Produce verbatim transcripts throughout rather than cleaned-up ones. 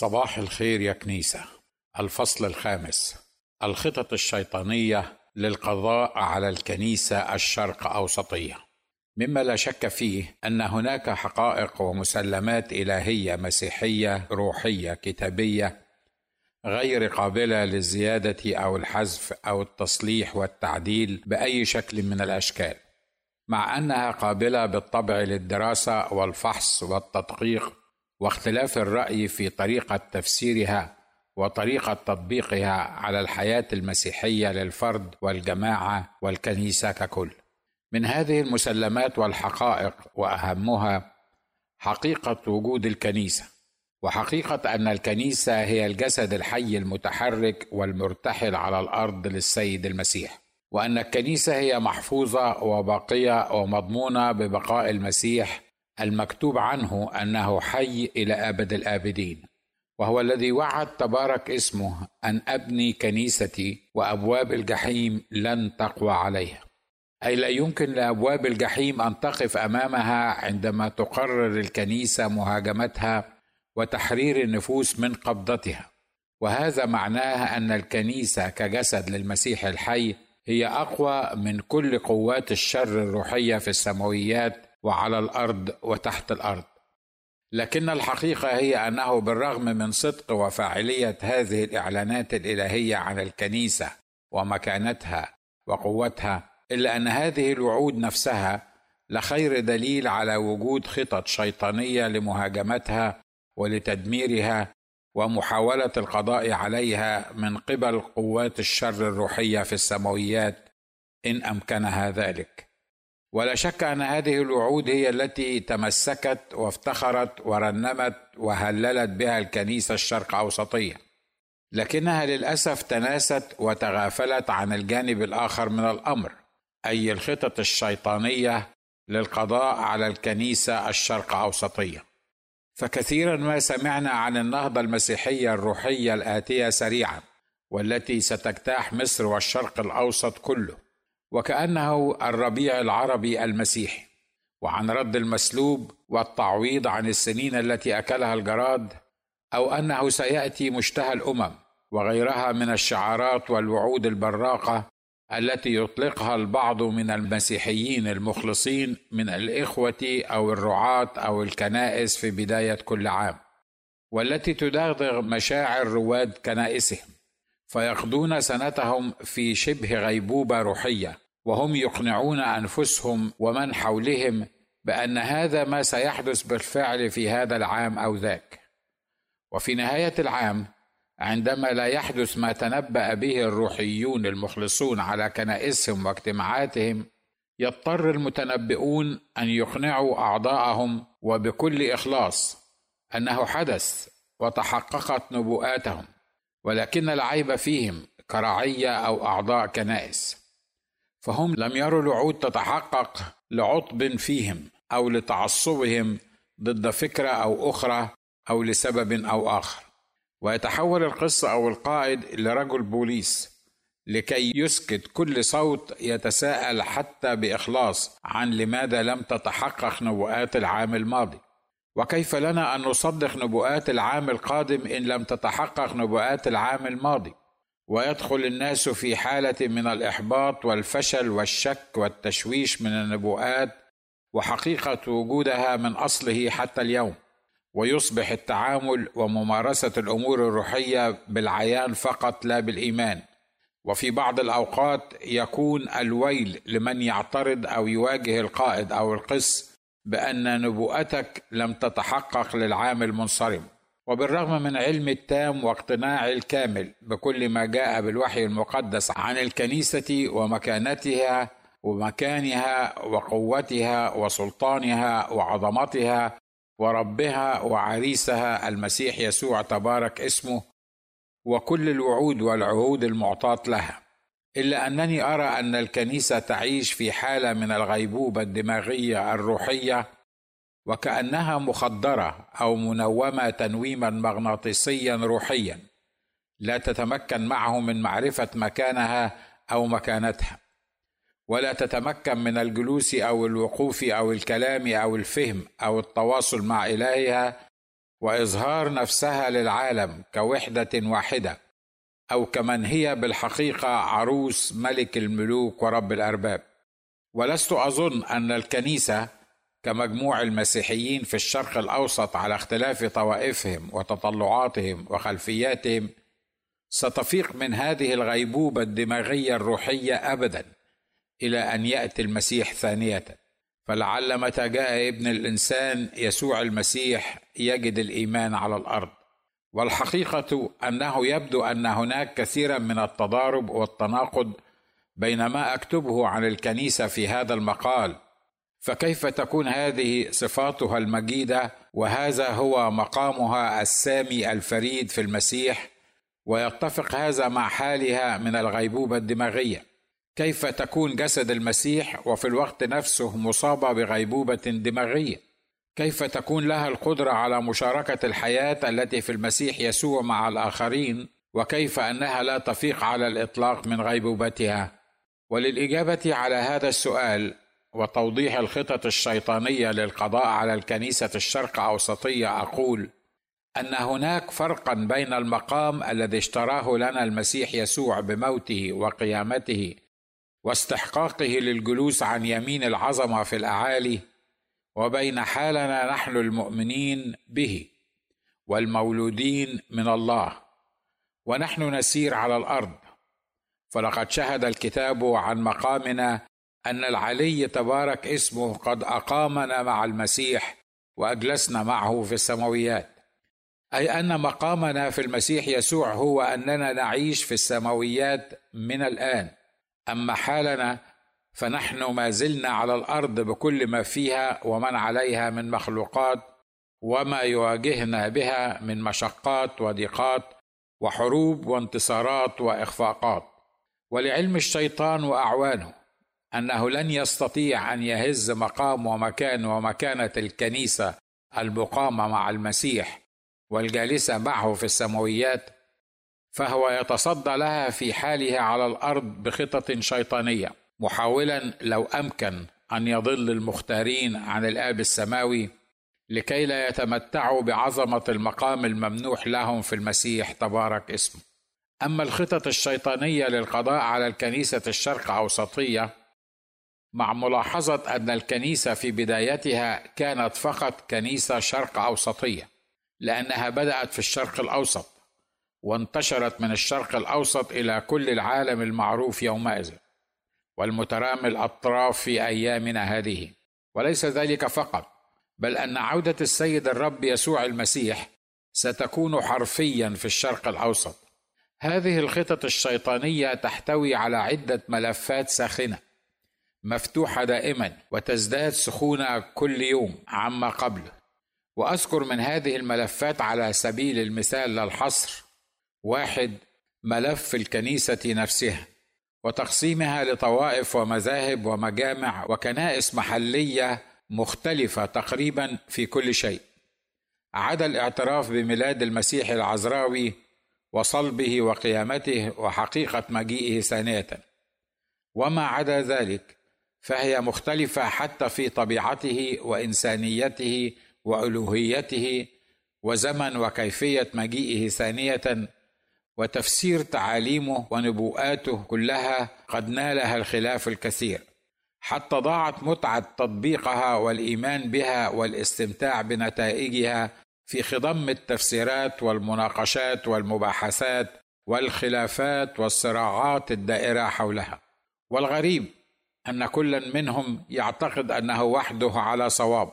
صباح الخير يا كنيسة. الفصل الخامس: الخطط الشيطانية للقضاء على الكنيسة الشرق أوسطية. مما لا شك فيه أن هناك حقائق ومسلمات إلهية مسيحية روحية كتابية غير قابلة للزيادة أو الحذف أو التصليح والتعديل بأي شكل من الأشكال، مع أنها قابلة بالطبع للدراسة والفحص والتدقيق، واختلاف الرأي في طريقة تفسيرها وطريقة تطبيقها على الحياة المسيحية للفرد والجماعة والكنيسة ككل. من هذه المسلمات والحقائق وأهمها حقيقة وجود الكنيسة، وحقيقة أن الكنيسة هي الجسد الحي المتحرك والمرتحل على الأرض للسيد المسيح، وأن الكنيسة هي محفوظة وباقية ومضمونة ببقاء المسيح المكتوب عنه أنه حي إلى أبد الآبدين، وهو الذي وعد تبارك اسمه أن أبني كنيستي وأبواب الجحيم لن تقوى عليها، أي لا يمكن لأبواب الجحيم أن تقف أمامها عندما تقرر الكنيسة مهاجمتها وتحرير النفوس من قبضتها. وهذا معناه أن الكنيسة كجسد للمسيح الحي هي أقوى من كل قوات الشر الروحية في السماويات وعلى الأرض وتحت الأرض. لكن الحقيقة هي أنه بالرغم من صدق وفاعلية هذه الإعلانات الإلهية عن الكنيسة ومكانتها وقوتها، إلا أن هذه الوعود نفسها لخير دليل على وجود خطط شيطانية لمهاجمتها ولتدميرها ومحاولة القضاء عليها من قبل قوات الشر الروحية في السماويات إن أمكنها ذلك. ولا شك أن هذه الوعود هي التي تمسكت وافتخرت ورنمت وهللت بها الكنيسة الشرق أوسطية، لكنها للأسف تناست وتغافلت عن الجانب الآخر من الأمر، أي الخطط الشيطانية للقضاء على الكنيسة الشرق أوسطية. فكثيرا ما سمعنا عن النهضة المسيحية الروحية الآتية سريعا، والتي ستجتاح مصر والشرق الأوسط كله، وكأنه الربيع العربي المسيحي، وعن رد المسلوب والتعويض عن السنين التي أكلها الجراد، أو أنه سيأتي مشتهى الأمم، وغيرها من الشعارات والوعود البراقة التي يطلقها البعض من المسيحيين المخلصين من الإخوة أو الرعاة أو الكنائس في بداية كل عام، والتي تدغدغ مشاعر رواد كنائسهم، فيقضون سنتهم في شبه غيبوبة روحية، وهم يقنعون أنفسهم ومن حولهم بأن هذا ما سيحدث بالفعل في هذا العام أو ذاك. وفي نهاية العام، عندما لا يحدث ما تنبأ به الروحيون المخلصون على كنائسهم واجتماعاتهم، يضطر المتنبئون أن يقنعوا أعضاءهم وبكل إخلاص أنه حدث وتحققت نبوءاتهم، ولكن العيب فيهم كرعية أو أعضاء كنائس، فهم لم يروا الوعود تتحقق لعطب فيهم أو لتعصبهم ضد فكرة أو أخرى أو لسبب أو آخر، ويتحول القصة أو القائد لرجل بوليس لكي يسكت كل صوت يتساءل حتى بإخلاص عن لماذا لم تتحقق نبوءات العام الماضي، وكيف لنا أن نصدق نبوءات العام القادم إن لم تتحقق نبوءات العام الماضي؟ ويدخل الناس في حالة من الإحباط والفشل والشك والتشويش من النبوءات وحقيقة وجودها من أصله حتى اليوم، ويصبح التعامل وممارسة الأمور الروحية بالعيان فقط لا بالإيمان. وفي بعض الأوقات يكون الويل لمن يعترض أو يواجه القائد أو القس بأن نبوءتك لم تتحقق للعام المنصرم، وبالرغم من علم التام واقتناع الكامل بكل ما جاء بالوحي المقدس عن الكنيسة ومكانتها ومكانها وقوتها وسلطانها وعظمتها وربها وعريسها المسيح يسوع تبارك اسمه، وكل الوعود والعهود المعطاة لها، إلا أنني أرى أن الكنيسة تعيش في حالة من الغيبوبة الدماغية الروحية، وكأنها مخدرة أو منومة تنويما مغناطيسيا روحيا لا تتمكن معه من معرفة مكانها أو مكانتها، ولا تتمكن من الجلوس أو الوقوف أو الكلام أو الفهم أو التواصل مع إلهها وإظهار نفسها للعالم كوحدة واحدة، أو كمن هي بالحقيقة عروس ملك الملوك ورب الأرباب. ولست أظن أن الكنيسة كمجموع المسيحيين في الشرق الأوسط على اختلاف طوائفهم وتطلعاتهم وخلفياتهم ستفيق من هذه الغيبوبة الدماغية الروحية أبدا إلى أن يأتي المسيح ثانية. فلعل متى جاء ابن الإنسان يسوع المسيح يجد الإيمان على الأرض. والحقيقة أنه يبدو أن هناك كثيرا من التضارب والتناقض بين ما أكتبه عن الكنيسة في هذا المقال، فكيف تكون هذه صفاتها المجيدة وهذا هو مقامها السامي الفريد في المسيح، ويتفق هذا مع حالها من الغيبوبة الدماغية؟ كيف تكون جسد المسيح وفي الوقت نفسه مصابة بغيبوبة دماغية؟ كيف تكون لها القدرة على مشاركة الحياة التي في المسيح يسوع مع الآخرين، وكيف أنها لا تفيق على الإطلاق من غيبوبتها؟ وللإجابة على هذا السؤال وتوضيح الخطط الشيطانية للقضاء على الكنيسة الشرق أوسطية أقول أن هناك فرقا بين المقام الذي اشتراه لنا المسيح يسوع بموته وقيامته واستحقاقه للجلوس عن يمين العظمة في الأعالي، وبين حالنا نحن المؤمنين به والمولودين من الله ونحن نسير على الأرض. فلقد شهد الكتاب عن مقامنا أن العلي تبارك اسمه قد أقامنا مع المسيح وأجلسنا معه في السماويات، أي أن مقامنا في المسيح يسوع هو أننا نعيش في السماويات من الآن. أما حالنا فنحن ما زلنا على الأرض بكل ما فيها ومن عليها من مخلوقات، وما يواجهنا بها من مشقات وضيقات وحروب وانتصارات وإخفاقات. ولعلم الشيطان وأعوانه أنه لن يستطيع أن يهز مقام ومكان ومكانة الكنيسة المقامة مع المسيح والجالسة معه في السماويات، فهو يتصدى لها في حالها على الأرض بخطط شيطانية، محاولا لو أمكن أن يضل المختارين عن الآب السماوي لكي لا يتمتعوا بعظمة المقام الممنوح لهم في المسيح تبارك اسمه. أما الخطط الشيطانية للقضاء على الكنيسة الشرق أوسطية، مع ملاحظة أن الكنيسة في بدايتها كانت فقط كنيسة شرق أوسطية، لأنها بدأت في الشرق الأوسط وانتشرت من الشرق الأوسط إلى كل العالم المعروف يومئذ والمترامي الأطراف في أيامنا هذه. وليس ذلك فقط، بل أن عودة السيد الرب يسوع المسيح ستكون حرفيا في الشرق الأوسط. هذه الخطط الشيطانية تحتوي على عدة ملفات ساخنة مفتوحة دائما وتزداد سخونة كل يوم عما قبله. وأذكر من هذه الملفات على سبيل المثال للحصر: واحد، ملف الكنيسة نفسها وتقسيمها لطوائف ومذاهب ومجامع وكنائس محلية مختلفة تقريبا في كل شيء، عدا الاعتراف بميلاد المسيح العذراوي وصلبه وقيامته وحقيقة مجيئه ثانية. وما عدا ذلك فهي مختلفة حتى في طبيعته وإنسانيته وألوهيته وزمن وكيفية مجيئه ثانية، وتفسير تعاليمه ونبوءاته كلها قد نالها الخلاف الكثير، حتى ضاعت متعة تطبيقها والإيمان بها والاستمتاع بنتائجها في خضم التفسيرات والمناقشات والمباحثات والخلافات والصراعات الدائرة حولها. والغريب أن كل منهم يعتقد أنه وحده على صواب،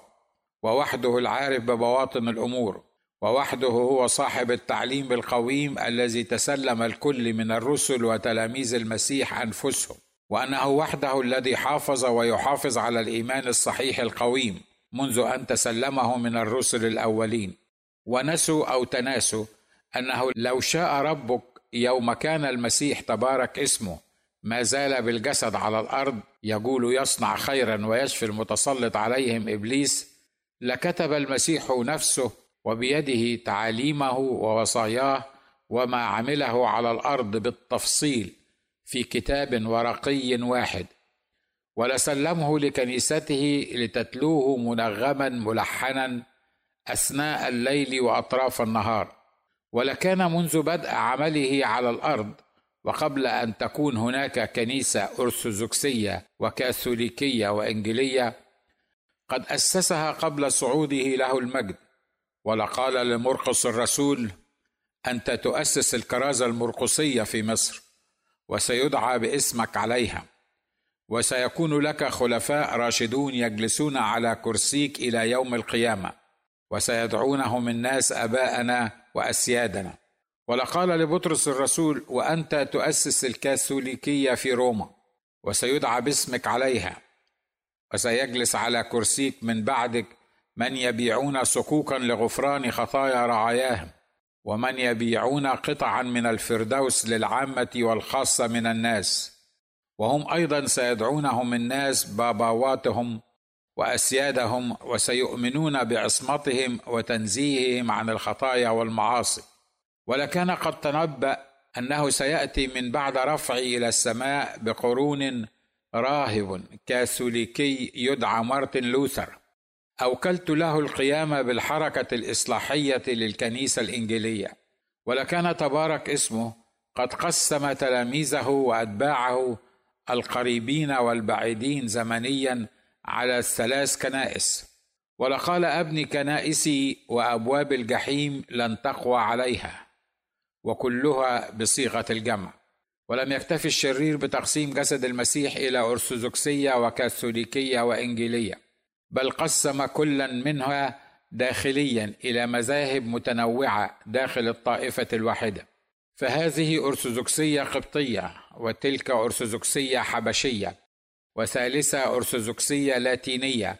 ووحده العارف ببواطن الأمور، ووحده هو صاحب التعليم القويم الذي تسلم الكل من الرسل وتلاميذ المسيح أنفسهم، وأنه وحده الذي حافظ ويحافظ على الإيمان الصحيح القويم منذ أن تسلمه من الرسل الأولين. ونسوا أو تناسوا أنه لو شاء ربك يوم كان المسيح تبارك اسمه ما زال بالجسد على الأرض يقول يصنع خيرا ويشفي المتسلط عليهم إبليس، لكتب المسيح نفسه وبيده تعاليمه ووصاياه وما عمله على الأرض بالتفصيل في كتاب ورقي واحد، ولسلمه لكنيسته لتتلوه منغما ملحنا أثناء الليل وأطراف النهار، ولكان منذ بدء عمله على الأرض وقبل أن تكون هناك كنيسة أرثوذكسية وكاثوليكية وإنجيلية قد أسسها قبل صعوده له المجد. ولقال لمرقس الرسول: أنت تؤسس الكرازة المرقسية في مصر، وسيدعى باسمك عليها، وسيكون لك خلفاء راشدون يجلسون على كرسيك إلى يوم القيامة، وسيدعونهم الناس أباءنا وأسيادنا. ولقال لبطرس الرسول: وأنت تؤسس الكاثوليكية في روما، وسيدعى باسمك عليها، وسيجلس على كرسيك من بعدك من يبيعون صكوكا لغفران خطايا رعاياهم، ومن يبيعون قطعا من الفردوس للعامة والخاصة من الناس، وهم أيضا سيدعونهم الناس باباواتهم وأسيادهم، وسيؤمنون بعصمتهم وتنزيههم عن الخطايا والمعاصي. ولكان قد تنبأ أنه سيأتي من بعد رفعه إلى السماء بقرون راهب كاثوليكي يدعى مارتن لوثر. أوكلت له القيام بالحركة الإصلاحية للكنيسة الإنجيلية، ولكان تبارك اسمه قد قسم تلاميذه وأتباعه القريبين والبعيدين زمنيا على ثلاث كنائس. ولقال: أبني كنائسي وأبواب الجحيم لن تقوى عليها، وكلها بصيغة الجمع. ولم يكتفي الشرير بتقسيم جسد المسيح إلى أرثوذكسية وكاثوليكية وإنجيلية، بل قسم كلا منها داخليا إلى مذاهب متنوعة داخل الطائفة الواحدة، فهذه أرثوذكسية قبطية، وتلك أرثوذكسية حبشية، وثالثة أرثوذكسية لاتينية،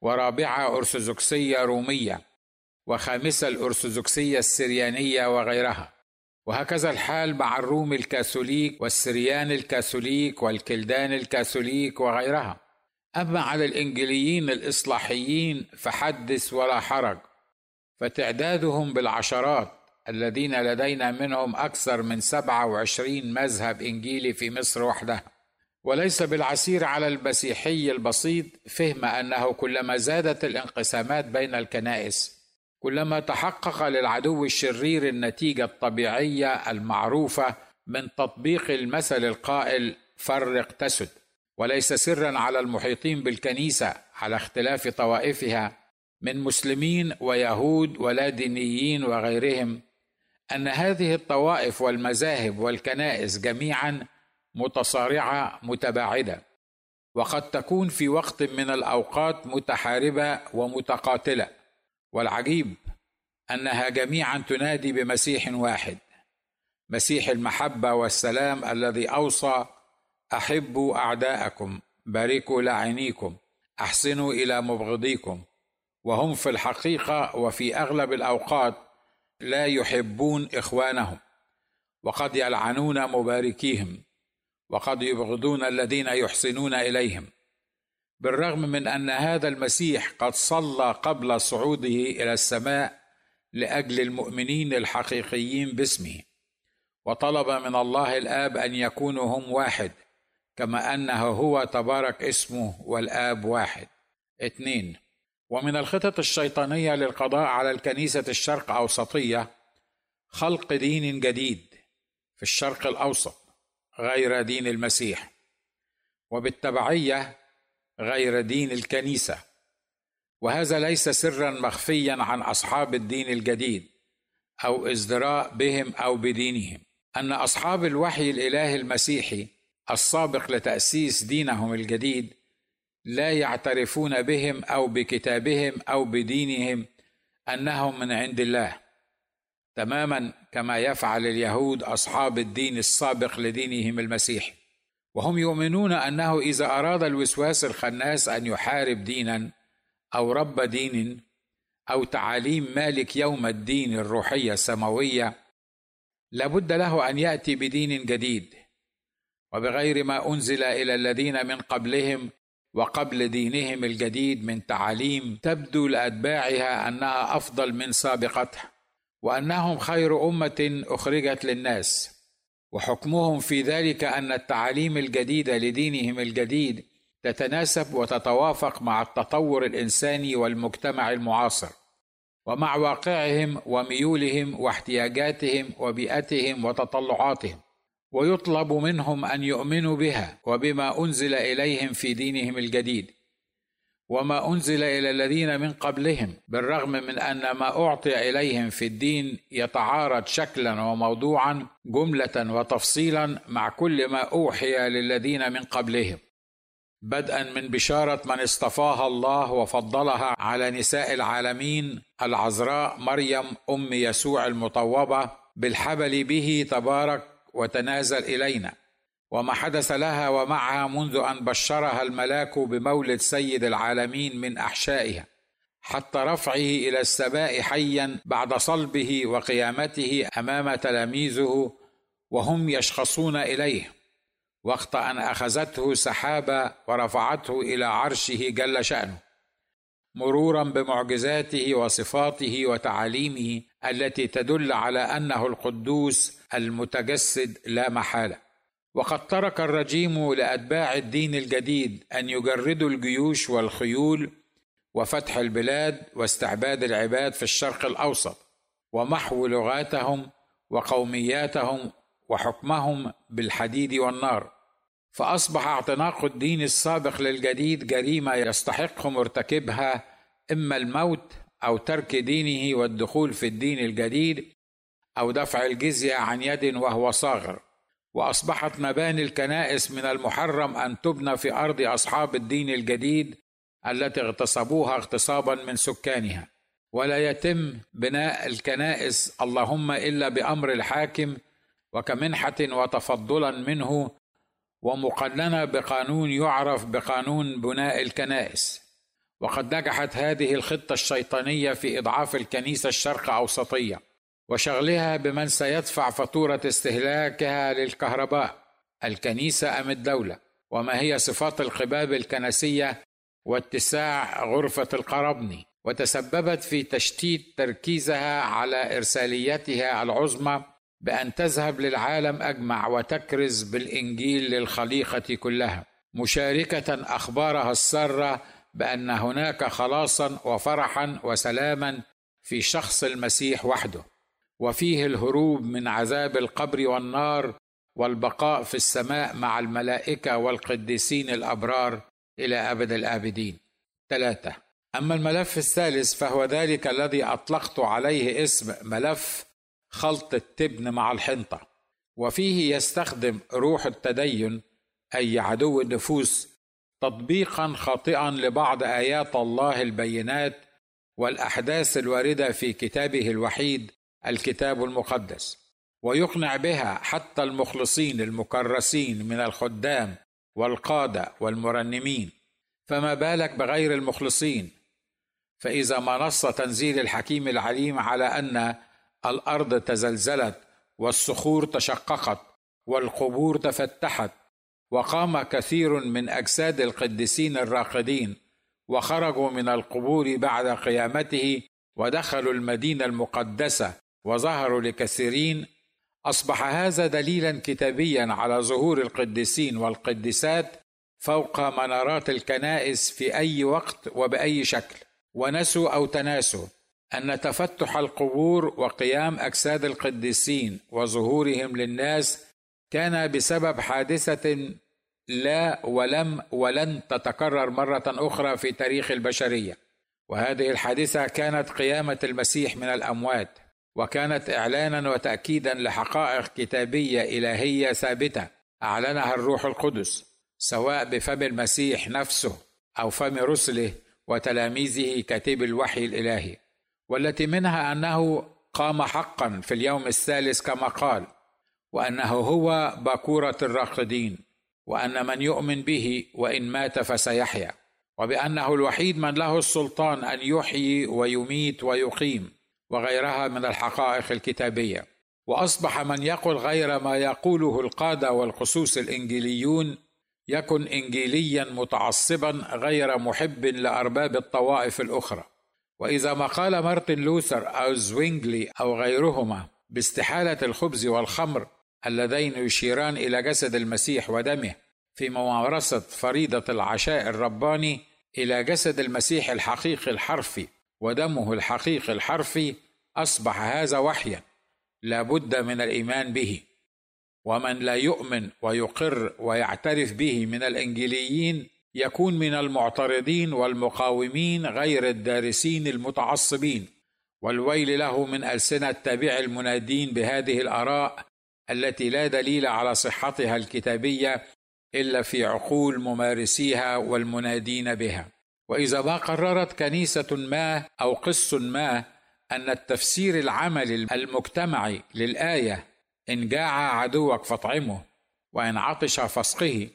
ورابعة أرثوذكسية رومية، وخامسة الأرثوذكسية السريانية وغيرها. وهكذا الحال مع الروم الكاثوليك والسريان الكاثوليك والكلدان الكاثوليك وغيرها. أما على الإنجيليين الإصلاحيين فحدث ولا حرج، فتعدادهم بالعشرات، الذين لدينا منهم أكثر من سبعة وعشرين مذهب إنجيلي في مصر وحدها. وليس بالعسير على المسيحي البسيط فهم أنه كلما زادت الانقسامات بين الكنائس، كلما تحقق للعدو الشرير النتيجة الطبيعية المعروفة من تطبيق المثل القائل: فرق تسد. وليس سرا على المحيطين بالكنيسة على اختلاف طوائفها من مسلمين ويهود ولا دينيين وغيرهم أن هذه الطوائف والمذاهب والكنائس جميعا متصارعة متباعدة، وقد تكون في وقت من الأوقات متحاربة ومتقاتلة. والعجيب أنها جميعا تنادي بمسيح واحد، مسيح المحبة والسلام، الذي أوصى: أحبوا أعداءكم، باركوا لاعنيكم، أحسنوا إلى مبغضيكم. وهم في الحقيقة وفي أغلب الأوقات لا يحبون إخوانهم، وقد يلعنون مباركيهم، وقد يبغضون الذين يحسنون إليهم، بالرغم من أن هذا المسيح قد صلى قبل صعوده إلى السماء لأجل المؤمنين الحقيقيين باسمه، وطلب من الله الآب أن يكونوا هم واحد كما أنه هو تبارك اسمه والآب واحد. اثنين، ومن الخطط الشيطانية للقضاء على الكنيسة الشرق أوسطية خلق دين جديد في الشرق الأوسط غير دين المسيح، وبالتبعية غير دين الكنيسة. وهذا ليس سرا مخفيا عن أصحاب الدين الجديد أو ازدراء بهم أو بدينهم، أن أصحاب الوحي الإلهي المسيحي السابق لتأسيس دينهم الجديد لا يعترفون بهم أو بكتابهم أو بدينهم أنهم من عند الله، تماما كما يفعل اليهود أصحاب الدين السابق لدينهم المسيحي. وهم يؤمنون أنه إذا أراد الوسواس الخناس أن يحارب دينا أو رب دين أو تعاليم مالك يوم الدين الروحية السماوية، لابد له أن يأتي بدين جديد، وبغير ما أنزل إلى الذين من قبلهم وقبل دينهم الجديد من تعاليم تبدو لأتباعها أنها أفضل من سابقتها، وأنهم خير أمة أخرجت للناس. وحكمهم في ذلك أن التعاليم الجديدة لدينهم الجديد تتناسب وتتوافق مع التطور الإنساني والمجتمع المعاصر، ومع واقعهم وميولهم واحتياجاتهم وبيئتهم وتطلعاتهم، ويطلب منهم أن يؤمنوا بها وبما أنزل إليهم في دينهم الجديد وما أنزل إلى الذين من قبلهم، بالرغم من أن ما أعطي إليهم في الدين يتعارض شكلا وموضوعا جملة وتفصيلا مع كل ما أوحي للذين من قبلهم، بدءا من بشارة من اصطفاها الله وفضلها على نساء العالمين، العذراء مريم أم يسوع المطوبة، بالحبل به تبارك وتنازل إلينا، وما حدث لها ومعها منذ أن بشرها الملاك بمولد سيد العالمين من أحشائها، حتى رفعه إلى السماء حيا بعد صلبه وقيامته أمام تلاميذه وهم يشخصون إليه، وقت أن أخذته سحابة ورفعته إلى عرشه جل شأنه، مرورا بمعجزاته وصفاته وتعاليمه التي تدل على أنه القدوس المتجسد لا محالة. وقد ترك الرجيم لأتباع الدين الجديد أن يجردوا الجيوش والخيول وفتح البلاد واستعباد العباد في الشرق الأوسط، ومحو لغاتهم وقومياتهم وحكمهم بالحديد والنار، فأصبح اعتناق الدين السابق للجديد جريمة يستحقهم ارتكبها إما الموت أو ترك دينه والدخول في الدين الجديد أو دفع الجزية عن يد وهو صاغر. وأصبحت مباني الكنائس من المحرم أن تبنى في أرض أصحاب الدين الجديد التي اغتصبوها اغتصابا من سكانها، ولا يتم بناء الكنائس اللهم إلا بأمر الحاكم وكمنحة وتفضلا منه، ومقننة بقانون يعرف بقانون بناء الكنائس. وقد نجحت هذه الخطة الشيطانية في إضعاف الكنيسة الشرق أوسطية وشغلها بمن سيدفع فاتورة استهلاكها للكهرباء، الكنيسة أم الدولة؟ وما هي صفات القباب الكنسية واتساع غرفة القربني؟ وتسببت في تشتيت تركيزها على إرساليتها العظمى بأن تذهب للعالم أجمع وتكرز بالإنجيل للخليقة كلها، مشاركة أخبارها السارة بأن هناك خلاصا وفرحا وسلاما في شخص المسيح وحده، وفيه الهروب من عذاب القبر والنار والبقاء في السماء مع الملائكة والقديسين الأبرار إلى أبد الآبدين. ثلاثة. أما الملف الثالث فهو ذلك الذي أطلقت عليه اسم ملف خلط التبن مع الحنطة، وفيه يستخدم روح التدين أي عدو النفوس تطبيقا خاطئا لبعض آيات الله البينات والأحداث الواردة في كتابه الوحيد الكتاب المقدس، ويقنع بها حتى المخلصين المكرسين من الخدام والقادة والمرنمين، فما بالك بغير المخلصين؟ فإذا ما نص تنزيل الحكيم العليم على أن الأرض تزلزلت والصخور تشققت والقبور تفتحت وقام كثير من أجساد القديسين الراقدين وخرجوا من القبور بعد قيامته ودخلوا المدينة المقدسة وظهروا لكثيرين، أصبح هذا دليلا كتابيا على ظهور القديسين والقديسات فوق منارات الكنائس في أي وقت وبأي شكل. ونسوا أو تناسوا أن تفتح القبور وقيام أجساد القديسين وظهورهم للناس كان بسبب حادثة لا ولم ولن تتكرر مرة أخرى في تاريخ البشرية، وهذه الحادثة كانت قيامة المسيح من الأموات، وكانت إعلانا وتأكيدا لحقائق كتابية إلهية ثابتة أعلنها الروح القدس سواء بفم المسيح نفسه أو فم رسله وتلاميذه كاتبي الوحي الإلهي، والتي منها أنه قام حقا في اليوم الثالث كما قال، وأنه هو باكورة الراقدين، وأن من يؤمن به وإن مات فسيحيا، وبأنه الوحيد من له السلطان أن يحيي ويميت ويقيم، وغيرها من الحقائق الكتابية. وأصبح من يقول غير ما يقوله القادة والخصوص الإنجيليون يكن إنجيليا متعصبا غير محب لأرباب الطوائف الأخرى. وإذا ما قال مارتن لوثر أو زوينغلي أو غيرهما باستحالة الخبز والخمر اللذين يشيران إلى جسد المسيح ودمه في ممارسة فريضة العشاء الرباني إلى جسد المسيح الحقيقي الحرفي ودمه الحقيقي الحرفي أصبح هذا وحيا لابد من الإيمان به. ومن لا يؤمن ويقر ويعترف به من الإنجيليين يكون من المعترضين والمقاومين غير الدارسين المتعصبين، والويل له من ألسنة تابعي المنادين بهذه الآراء التي لا دليل على صحتها الكتابية إلا في عقول ممارسيها والمنادين بها. وإذا ما قررت كنيسة ما أو قس ما أن التفسير العملي المجتمعي للآية إن جاع عدوك فاطعمه وإن عطش فاسقه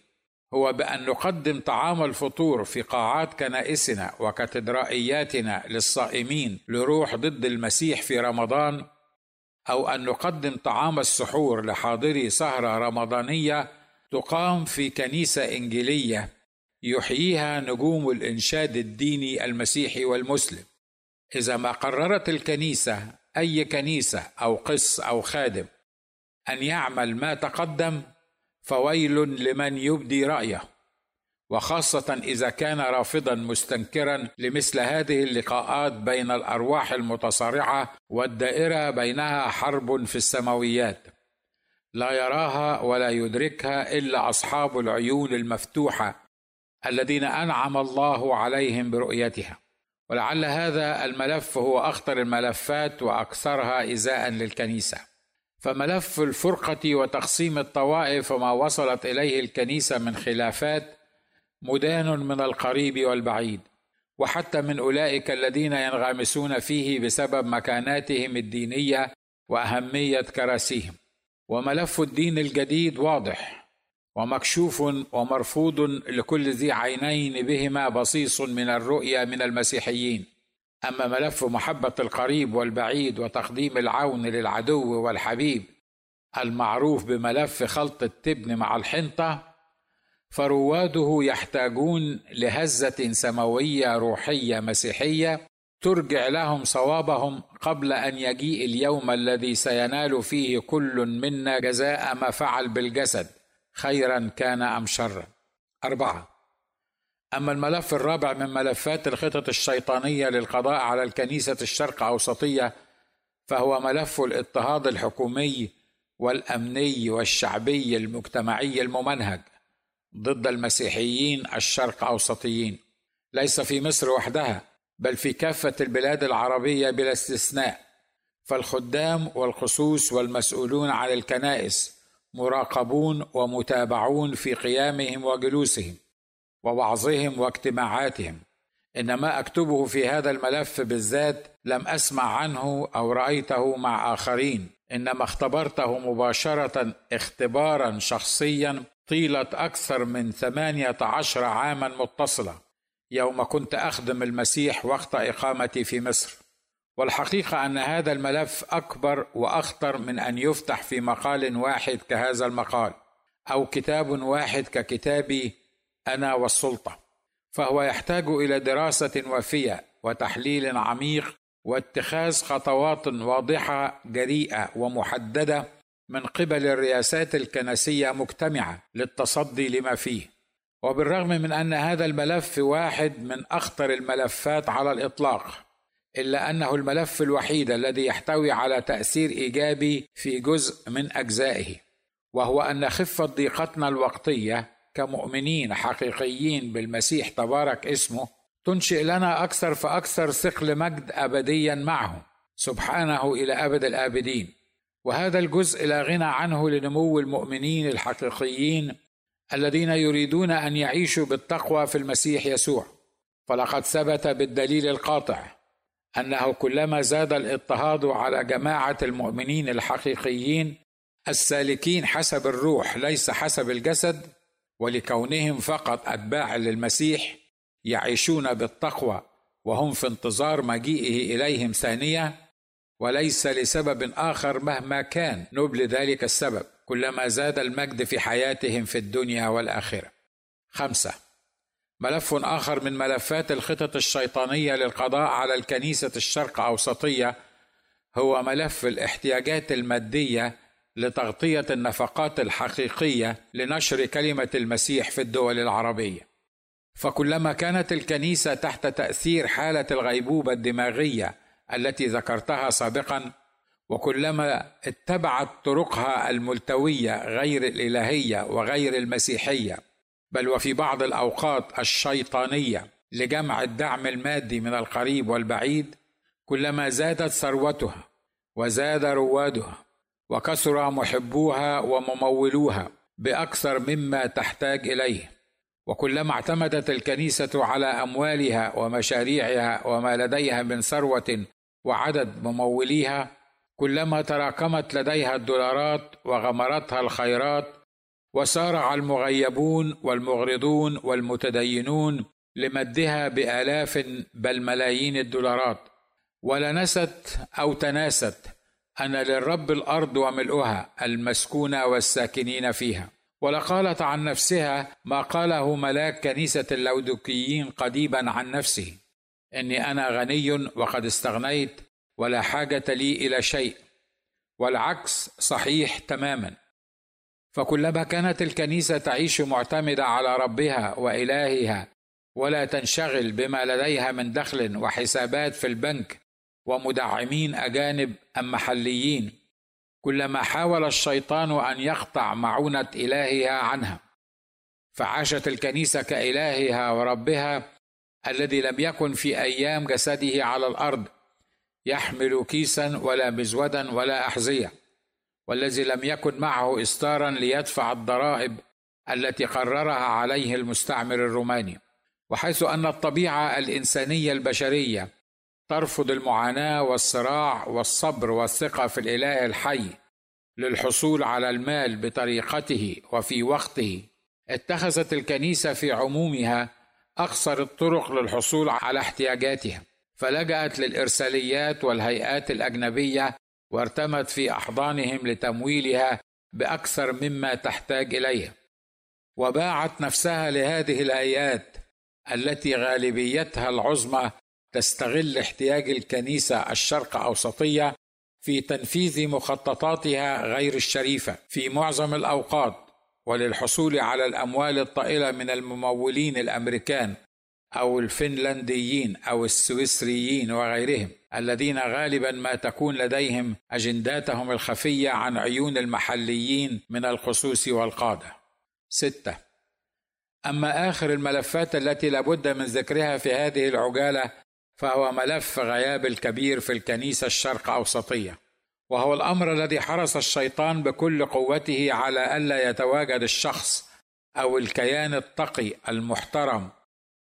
هو بأن نقدم طعام الفطور في قاعات كنائسنا وكاتدرائياتنا للصائمين لروح ضد المسيح في رمضان، أو أن نقدم طعام السحور لحاضري سهرة رمضانية تقام في كنيسة إنجيلية يحييها نجوم الإنشاد الديني المسيحي والمسلم. إذا ما قررت الكنيسة، أي كنيسة أو قس أو خادم، أن يعمل ما تقدم، فويل لمن يبدي رأيه، وخاصة إذا كان رافضا مستنكرا لمثل هذه اللقاءات بين الأرواح المتصارعة والدائرة بينها حرب في السماويات لا يراها ولا يدركها إلا أصحاب العيون المفتوحة الذين أنعم الله عليهم برؤيتها. ولعل هذا الملف هو أخطر الملفات وأكثرها إزاء للكنيسة. فملف الفرقة وتقسيم الطوائف وما وصلت إليه الكنيسة من خلافات مدان من القريب والبعيد، وحتى من أولئك الذين ينغمسون فيه بسبب مكاناتهم الدينية وأهمية كراسيهم. وملف الدين الجديد واضح ومكشوف ومرفوض لكل ذي عينين بهما بصيص من الرؤية من المسيحيين. أما ملف محبة القريب والبعيد وتقديم العون للعدو والحبيب المعروف بملف خلط التبن مع الحنطة فرواده يحتاجون لهزة سماوية روحية مسيحية ترجع لهم صوابهم قبل أن يجيء اليوم الذي سينال فيه كل منا جزاء ما فعل بالجسد خيرا كان أم شرا. أربعة أما الملف الرابع من ملفات الخطط الشيطانية للقضاء على الكنيسة الشرق أوسطية فهو ملف الاضطهاد الحكومي والأمني والشعبي المجتمعي الممنهج ضد المسيحيين الشرق أوسطيين، ليس في مصر وحدها بل في كافة البلاد العربية بلا استثناء. فالخدام والخصوص والمسؤولون عن الكنائس مراقبون ومتابعون في قيامهم وجلوسهم ووعظهم واجتماعاتهم. إنما أكتبه في هذا الملف بالذات لم أسمع عنه أو رأيته مع آخرين، إنما اختبرته مباشرة اختبارا شخصيا طيلة أكثر من ثمانية عشر عاما متصلة يوم كنت أخدم المسيح وقت إقامتي في مصر. والحقيقة أن هذا الملف أكبر وأخطر من أن يفتح في مقال واحد كهذا المقال أو كتاب واحد ككتابي أنا والسلطة، فهو يحتاج إلى دراسة وافية وتحليل عميق واتخاذ خطوات واضحة جريئة ومحددة من قبل الرئاسات الكنسية مجتمعة للتصدي لما فيه. وبالرغم من أن هذا الملف واحد من أخطر الملفات على الإطلاق، إلا أنه الملف الوحيد الذي يحتوي على تأثير إيجابي في جزء من أجزائه، وهو أن خفة ضيقتنا الوقتية كمؤمنين حقيقيين بالمسيح تبارك اسمه تنشئ لنا أكثر فأكثر ثقل مجد أبديا معه سبحانه إلى أبد الآبدين. وهذا الجزء لا غنى عنه لنمو المؤمنين الحقيقيين الذين يريدون أن يعيشوا بالتقوى في المسيح يسوع. فلقد ثبت بالدليل القاطع أنه كلما زاد الاضطهاد على جماعة المؤمنين الحقيقيين السالكين حسب الروح ليس حسب الجسد، ولكونهم فقط أتباع للمسيح يعيشون بالتقوى وهم في انتظار مجيئه إليهم ثانية وليس لسبب آخر مهما كان نبل ذلك السبب، كلما زاد المجد في حياتهم في الدنيا والآخرة. خمسة ملف آخر من ملفات الخطط الشيطانية للقضاء على الكنيسة الشرق أوسطية هو ملف الاحتياجات المادية لتغطية النفقات الحقيقية لنشر كلمة المسيح في الدول العربية. فكلما كانت الكنيسة تحت تأثير حالة الغيبوبة الدماغية التي ذكرتها سابقا، وكلما اتبعت طرقها الملتوية غير الإلهية وغير المسيحية، بل وفي بعض الأوقات الشيطانية، لجمع الدعم المادي من القريب والبعيد، كلما زادت ثروتها وزاد روادها وكثر محبوها وممولوها بأكثر مما تحتاج إليه، وكلما اعتمدت الكنيسة على أموالها ومشاريعها وما لديها من ثروة وعدد مموليها، كلما تراكمت لديها الدولارات وغمرتها الخيرات، وسارع المغيبون والمغرضون والمتدينون لمدها بآلاف بل ملايين الدولارات، ولنست أو تناست أن للرب الأرض وملؤها المسكونة والساكنين فيها. ولقالت عن نفسها ما قاله ملاك كنيسة اللودوكيين قديما عن نفسه: إني أنا غني وقد استغنيت ولا حاجة لي إلى شيء. والعكس صحيح تماما. فكلما كانت الكنيسة تعيش معتمدة على ربها وإلهها ولا تنشغل بما لديها من دخل وحسابات في البنك ومدعمين أجانب أم محليين، كلما حاول الشيطان أن يقطع معونة إلهها عنها، فعاشت الكنيسة كإلهها وربها الذي لم يكن في أيام جسده على الأرض يحمل كيسا ولا مزودا ولا أحذية، والذي لم يكن معه إصدارا ليدفع الضرائب التي قررها عليه المستعمر الروماني. وحيث أن الطبيعة الإنسانية البشرية ترفض المعاناة والصراع والصبر والثقة في الإله الحي للحصول على المال بطريقته وفي وقته، اتخذت الكنيسة في عمومها أقصر الطرق للحصول على احتياجاتها، فلجأت للإرساليات والهيئات الأجنبية وارتمت في أحضانهم لتمويلها بأكثر مما تحتاج إليه، وباعت نفسها لهذه الهيئات التي غالبيتها العظمى تستغل احتياج الكنيسة الشرق أوسطية في تنفيذ مخططاتها غير الشريفة في معظم الأوقات، وللحصول على الأموال الطائلة من الممولين الأمريكان أو الفنلنديين أو السويسريين وغيرهم، الذين غالبا ما تكون لديهم أجنداتهم الخفية عن عيون المحليين من الخصوص والقادة. ستة. أما آخر الملفات التي لابد من ذكرها في هذه العجالة، فهو ملف غياب الكبير في الكنيسة الشرق أوسطية، وهو الأمر الذي حرص الشيطان بكل قوته على ألا يتواجد الشخص أو الكيان التقي المحترم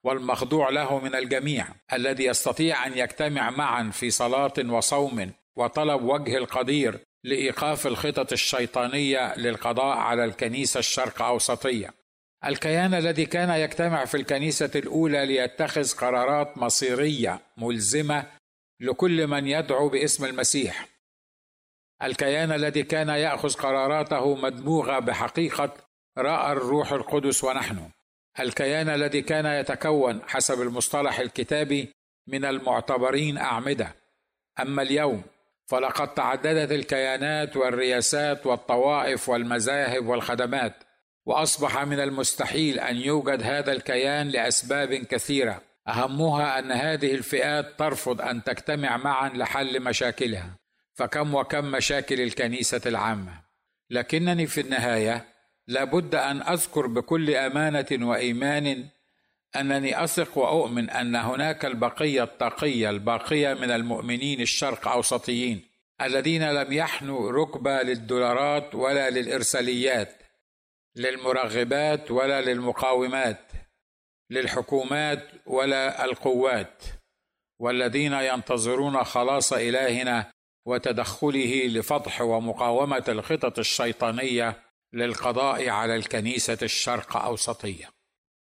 والمخضوع له من الجميع، الذي يستطيع أن يجتمع معا في صلاة وصوم وطلب وجه القدير لإيقاف الخطط الشيطانية للقضاء على الكنيسة الشرق أوسطية. الكيان الذي كان يجتمع في الكنيسة الأولى ليتخذ قرارات مصيرية ملزمة لكل من يدعو باسم المسيح، الكيان الذي كان يأخذ قراراته مدموغة بحقيقة رأى الروح القدس ونحن، الكيان الذي كان يتكون حسب المصطلح الكتابي من المعتبرين أعمدة. أما اليوم فلقد تعددت الكيانات والرياسات والطوائف والمذاهب والخدمات، وأصبح من المستحيل أن يوجد هذا الكيان لأسباب كثيرة، أهمها أن هذه الفئات ترفض أن تجتمع معا لحل مشاكلها، فكم وكم مشاكل الكنيسة العامة. لكنني في النهاية لابد أن أذكر بكل أمانة وإيمان أنني أثق وأؤمن أن هناك البقية التقية الباقية من المؤمنين الشرق أوسطيين الذين لم يحنوا ركبة للدولارات ولا للإرساليات، للمرغبات ولا للمقاومات، للحكومات ولا القوات، والذين ينتظرون خلاص إلهنا وتدخله لفضح ومقاومة الخطط الشيطانية للقضاء على الكنيسة الشرق أوسطية.